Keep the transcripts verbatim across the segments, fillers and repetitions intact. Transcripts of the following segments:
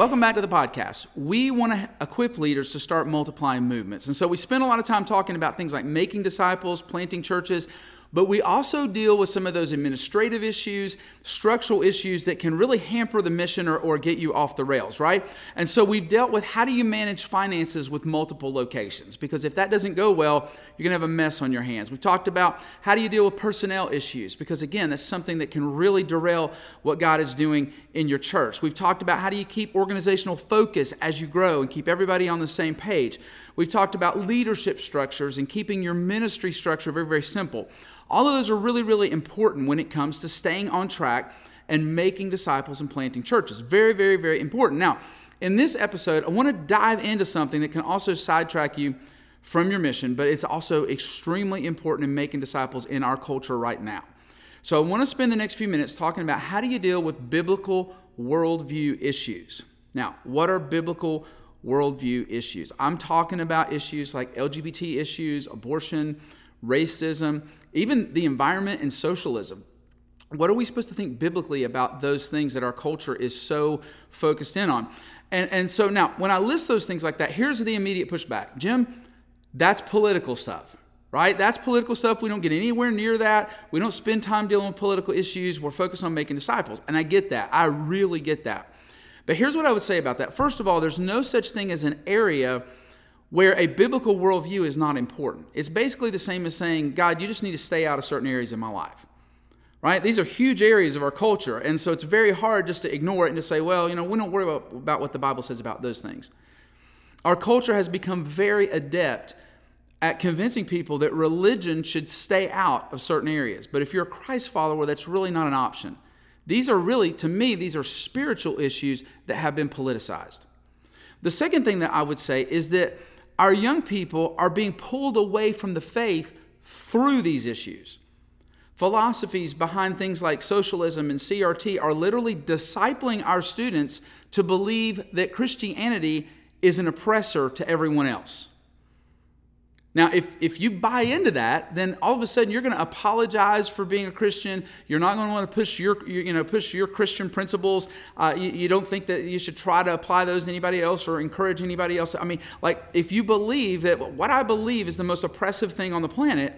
Welcome back to the podcast. We want to equip leaders to start multiplying movements. And so we spend a lot of time talking about things like making disciples, planting churches, but we also deal with some of those administrative issues, structural issues that can really hamper the mission or, or get you off the rails, right? And so we've dealt with how do you manage finances with multiple locations? Because if that doesn't go well, you're going to have a mess on your hands. We've talked about how do you deal with personnel issues? Because again, that's something that can really derail what God is doing in your church. We've talked about how do you keep organizational focus as you grow and keep everybody on the same page. We've talked about leadership structures and keeping your ministry structure very, very simple. All of those are really, really important when it comes to staying on track and making disciples and planting churches. Very, very, very important. Now, in this episode, I want to dive into something that can also sidetrack you from your mission, but it's also extremely important in making disciples in our culture right now. So I want to spend the next few minutes talking about how do you deal with biblical worldview issues. Now, what are biblical worldview issues? I'm talking about issues like L G B T issues, abortion, racism, even the environment and socialism. What are we supposed to think biblically about those things that our culture is so focused in on? And, and so now, when I list those things like that, here's the immediate pushback. Jim, that's political stuff, right? That's political stuff. We don't get anywhere near that. We don't spend time dealing with political issues. We're focused on making disciples. And I get that. I really get that. But here's what I would say about that. First of all, there's no such thing as an area where a biblical worldview is not important. It's basically the same as saying, God, you just need to stay out of certain areas in my life, right? These are huge areas of our culture, and so it's very hard just to ignore it and to say, well, you know, we don't worry about, about what the Bible says about those things. Our culture has become very adept at convincing people that religion should stay out of certain areas. But if you're a Christ follower, that's really not an option. These are really, to me, these are spiritual issues that have been politicized. The second thing that I would say is that our young people are being pulled away from the faith through these issues. Philosophies behind things like socialism and C R T are literally discipling our students to believe that Christianity is an oppressor to everyone else. Now, if, if you buy into that, then all of a sudden you're going to apologize for being a Christian. You're not going to want to push your, you know, push your Christian principles. Uh, you, you don't think that you should try to apply those to anybody else or encourage anybody else. I mean, like, if you believe that what I believe is the most oppressive thing on the planet,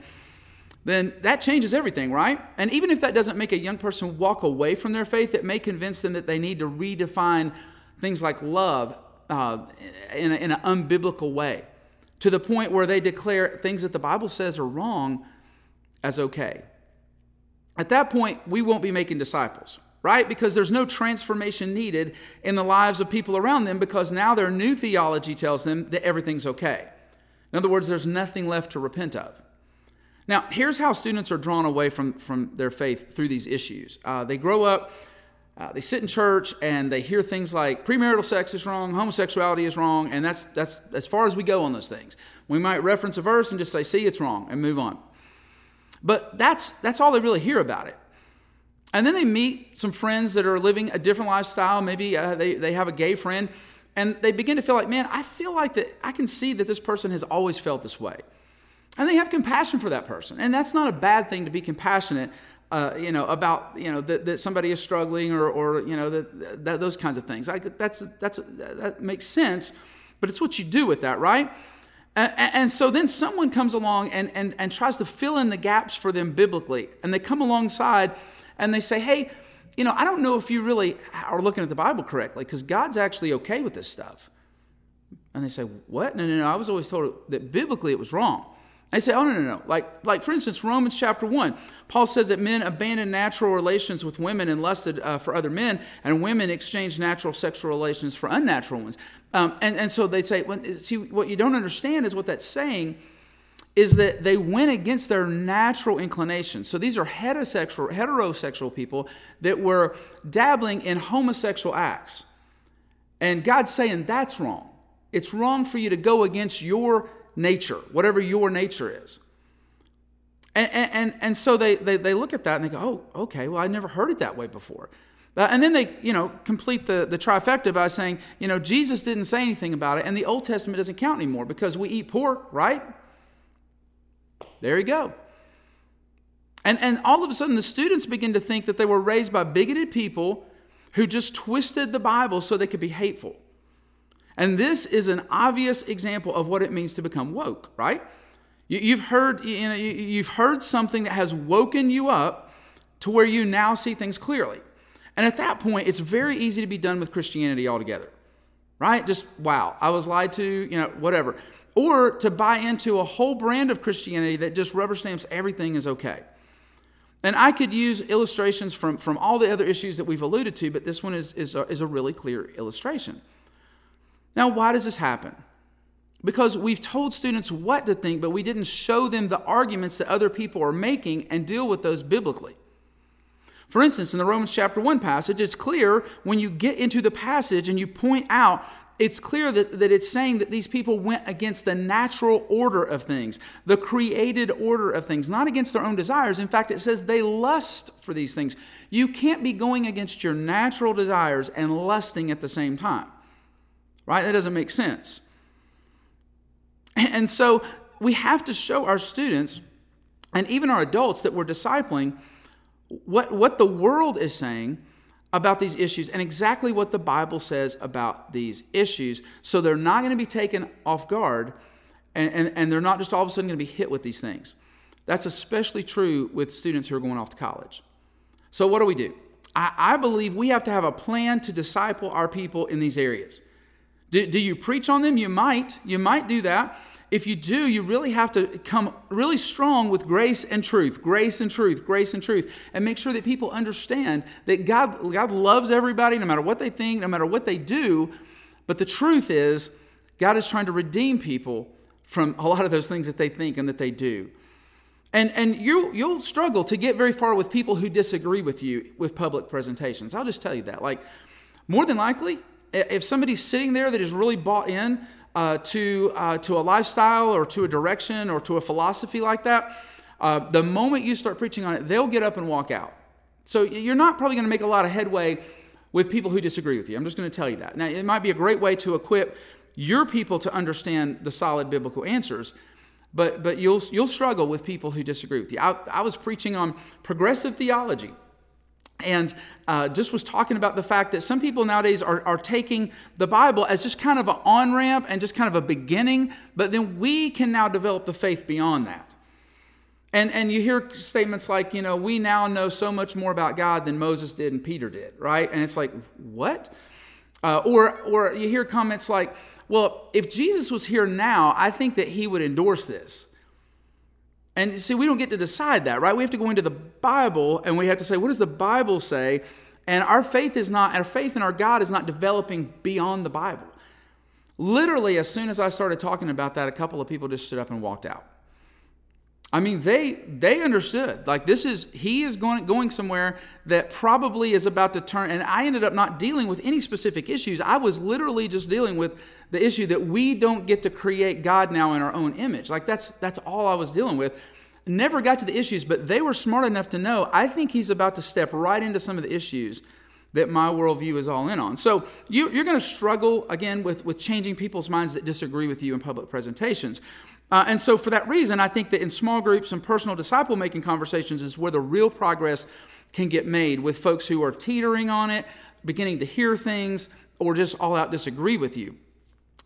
then that changes everything, right? And even if that doesn't make a young person walk away from their faith, it may convince them that they need to redefine things like love uh, in, a, in an unbiblical way, to the point where they declare things that the Bible says are wrong as okay. At that point, we won't be making disciples, right? Because there's no transformation needed in the lives of people around them, because now their new theology tells them that everything's okay. In other words, there's nothing left to repent of. Now, here's how students are drawn away from, from their faith through these issues. Uh, they grow up, uh, they sit in church, and they hear things like premarital sex is wrong, homosexuality is wrong, and that's that's as far as we go on those things. We might reference a verse and just say, see, it's wrong, and move on. But that's that's all they really hear about it. And then they meet some friends that are living a different lifestyle. Maybe uh, they, they have a gay friend, and they begin to feel like, man, I feel like that I can see that this person has always felt this way. And they have compassion for that person. And that's not a bad thing to be compassionate, uh, you know, about, you know, that, that somebody is struggling or, or you know, that, that, those kinds of things. Like that's, that's, that makes sense, but it's what you do with that, right? And, and so then someone comes along and, and, and tries to fill in the gaps for them biblically. And they come alongside and they say, hey, you know, I don't know if you really are looking at the Bible correctly, because God's actually okay with this stuff. And they say, what? No, no, no, I was always told that biblically it was wrong. I say, oh, no, no, no. Like, like for instance, Romans chapter one, Paul says that men abandoned natural relations with women and lusted uh, for other men, and women exchanged natural sexual relations for unnatural ones. Um, and, and so they say, well, see, what you don't understand is what that's saying is that they went against their natural inclinations. So these are heterosexual, heterosexual people that were dabbling in homosexual acts. And God's saying that's wrong. It's wrong for you to go against your nature, whatever your nature is. And and and so they, they they look at that and they go, oh, okay, well, I never heard it that way before. Uh, and then they, you know, complete the, the trifecta by saying, you know, Jesus didn't say anything about it, and the Old Testament doesn't count anymore because we eat pork, right? There you go. And and all of a sudden the students begin to think that they were raised by bigoted people who just twisted the Bible so they could be hateful. And this is an obvious example of what it means to become woke, right? You've heard, you know, you've heard something that has woken you up to where you now see things clearly. And at that point, it's very easy to be done with Christianity altogether, right? Just, wow, I was lied to, you know, whatever. Or to buy into a whole brand of Christianity that just rubber stamps everything is okay. And I could use illustrations from, from all the other issues that we've alluded to, but this one is, is, a, is a really clear illustration. Now, why does this happen? Because we've told students what to think, but we didn't show them the arguments that other people are making and deal with those biblically. For instance, in the Romans chapter one passage, it's clear when you get into the passage and you point out, it's clear that, that it's saying that these people went against the natural order of things, the created order of things, not against their own desires. In fact, it says they lust for these things. You can't be going against your natural desires and lusting at the same time. Right? That doesn't make sense. And so we have to show our students and even our adults that we're discipling what, what the world is saying about these issues and exactly what the Bible says about these issues, so they're not going to be taken off guard and, and, and they're not just all of a sudden going to be hit with these things. That's especially true with students who are going off to college. So what do we do? I, I believe we have to have a plan to disciple our people in these areas. Do, do you preach on them? You might. You might do that. If you do, you really have to come really strong with grace and truth, grace and truth, grace and truth, and make sure that people understand that God, God loves everybody, no matter what they think, no matter what they do. But the truth is, God is trying to redeem people from a lot of those things that they think and that they do. And, and you, you'll struggle to get very far with people who disagree with you with public presentations. I'll just tell you that. Like, more than likely, if somebody's sitting there that is really bought in uh, to uh, to a lifestyle or to a direction or to a philosophy like that, uh, the moment you start preaching on it, they'll get up and walk out. So you're not probably going to make a lot of headway with people who disagree with you. I'm just going to tell you that. Now, it might be a great way to equip your people to understand the solid biblical answers, but but you'll you'll struggle with people who disagree with you. I, I was preaching on progressive theology. And uh, just was talking about the fact that some people nowadays are, are taking the Bible as just kind of an on-ramp and just kind of a beginning, but then we can now develop the faith beyond that. And and you hear statements like, you know, we now know so much more about God than Moses did and Peter did, right? And it's like, what? Uh, or or you hear comments like, well, if Jesus was here now, I think that he would endorse this. And see, we don't get to decide that, right? We have to go into the Bible and we have to say, what does the Bible say? And our faith is not, our faith in our God is not developing beyond the Bible. Literally, as soon as I started talking about that, a couple of people just stood up and walked out. I mean, they they understood. Like, this is, he is going going somewhere that probably is about to turn. And I ended up not dealing with any specific issues. I was literally just dealing with the issue that we don't get to create God now in our own image. Like, that's that's all I was dealing with. Never got to the issues, but they were smart enough to know, I think he's about to step right into some of the issues that my worldview is all in on. So you, you're going to struggle, again, with, with changing people's minds that disagree with you in public presentations. Uh, and so for that reason, I think that in small groups and personal disciple-making conversations is where the real progress can get made with folks who are teetering on it, beginning to hear things, or just all-out disagree with you.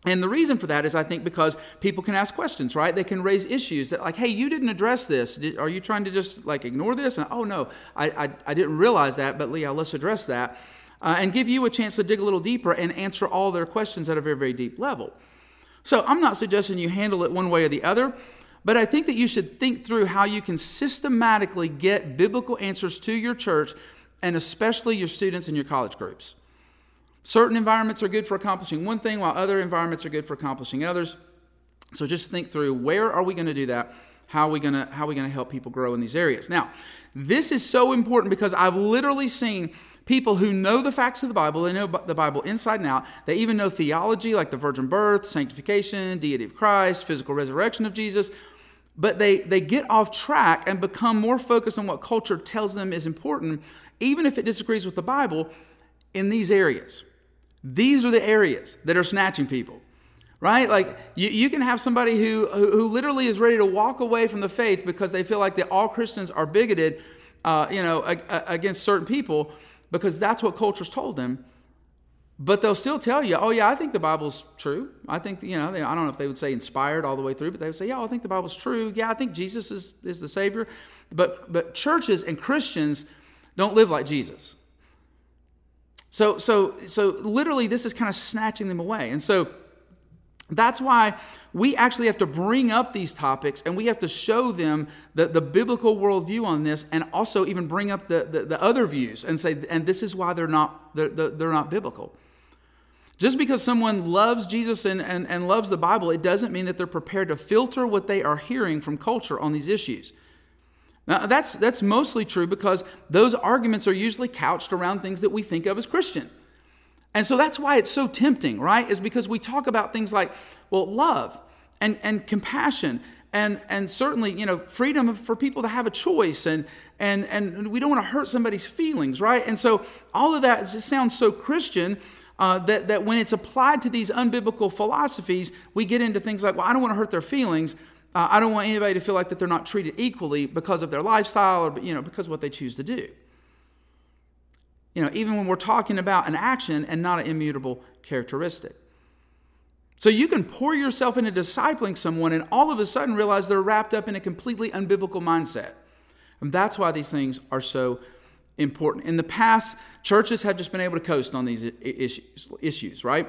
And the reason for that is, I think, because people can ask questions, right? They can raise issues that, like, hey, you didn't address this. Did, are you trying to just, like, ignore this? And, oh, no, I, I, I didn't realize that, but, Leah, let's address that. Uh, and give you a chance to dig a little deeper and answer all their questions at a very, very deep level. So I'm not suggesting you handle it one way or the other, but I think that you should think through how you can systematically get biblical answers to your church and especially your students and your college groups. Certain environments are good for accomplishing one thing while other environments are good for accomplishing others. So just think through, where are we going to do that? How are we going to, how are we going to help people grow in these areas? Now, this is so important because I've literally seen people who know the facts of the Bible, they know the Bible inside and out. They even know theology like the virgin birth, sanctification, deity of Christ, physical resurrection of Jesus. But they, they get off track and become more focused on what culture tells them is important, even if it disagrees with the Bible, in these areas. These are the areas that are snatching people, right? Like, you, you can have somebody who, who literally is ready to walk away from the faith because they feel like that all Christians are bigoted, uh, you know, ag- against certain people. because that's what culture's told them. But they'll still tell you, oh, yeah, I think the Bible's true. I think, you know, they, I don't know if they would say inspired all the way through, but they would say, yeah, I think the Bible's true. Yeah, I think Jesus is, is the Savior. But but churches and Christians don't live like Jesus. So, so, so literally this is kind of snatching them away. And so that's why we actually have to bring up these topics, and we have to show them the, the biblical worldview on this, and also even bring up the, the, the other views and say, and this is why they're not they're, they're not biblical. Just because someone loves Jesus and, and, and loves the Bible, it doesn't mean that they're prepared to filter what they are hearing from culture on these issues. Now, that's, that's mostly true because those arguments are usually couched around things that we think of as Christian. And so that's why it's so tempting, right? Is because we talk about things like, well, love and, and compassion and, and certainly, you know, freedom for people to have a choice, and, and, and we don't want to hurt somebody's feelings, right? And so all of that just sounds so Christian uh, that, that when it's applied to these unbiblical philosophies, we get into things like, well, I don't want to hurt their feelings. Uh, I don't want anybody to feel like that they're not treated equally because of their lifestyle or, you know, because of what they choose to do. You know, even when we're talking about an action and not an immutable characteristic. So you can pour yourself into discipling someone and all of a sudden realize they're wrapped up in a completely unbiblical mindset. And that's why these things are so important. In the past, churches have just been able to coast on these issues, issues, right?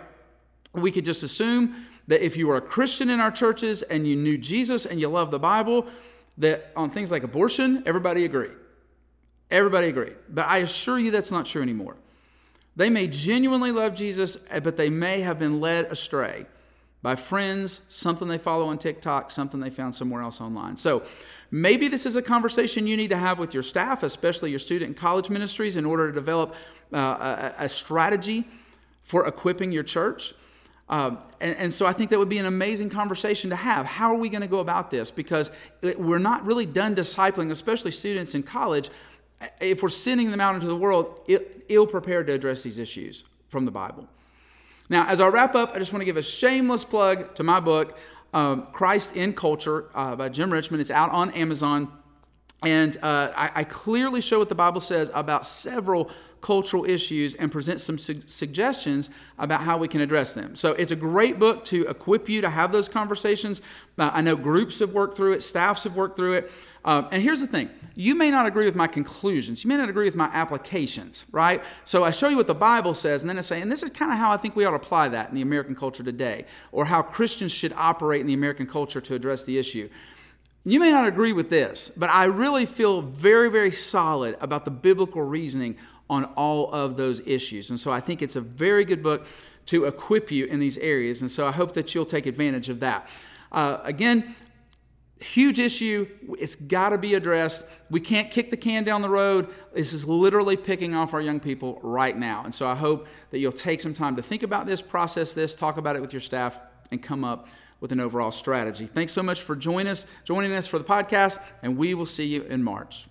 We could just assume that if you were a Christian in our churches and you knew Jesus and you loved the Bible, that on things like abortion, everybody agreed. Everybody agreed. But I assure you that's not true anymore. They may genuinely love Jesus, but they may have been led astray by friends, something they follow on TikTok, something they found somewhere else online. So maybe this is a conversation you need to have with your staff, especially your student and college ministries, in order to develop uh, a, a strategy for equipping your church. Um, and, and so I think that would be an amazing conversation to have. How are we going to go about this? Because we're not really done discipling, especially students in college. If we're sending them out into the world, ill-prepared to address these issues from the Bible. Now, as I wrap up, I just want to give a shameless plug to my book, um, Christ in Culture uh, by Jim Richmond. It's out on Amazon. And uh, I, I clearly show what the Bible says about several cultural issues and present some su- suggestions about how we can address them. So it's a great book to equip you to have those conversations. Uh, I know groups have worked through it, staffs have worked through it. Um, and here's the thing. You may not agree with my conclusions. You may not agree with my applications, right? So I show you what the Bible says, and then I say, and this is kind of how I think we ought to apply that in the American culture today, or how Christians should operate in the American culture to address the issue. You may not agree with this, but I really feel very, very solid about the biblical reasoning on all of those issues. And so I think it's a very good book to equip you in these areas. And so I hope that you'll take advantage of that. Uh, again, huge issue. It's got to be addressed. We can't kick the can down the road. This is literally picking off our young people right now. And so I hope that you'll take some time to think about this, process this, talk about it with your staff, and come up with an overall strategy. Thanks so much for joining us, joining us for the podcast, and we will see you in March.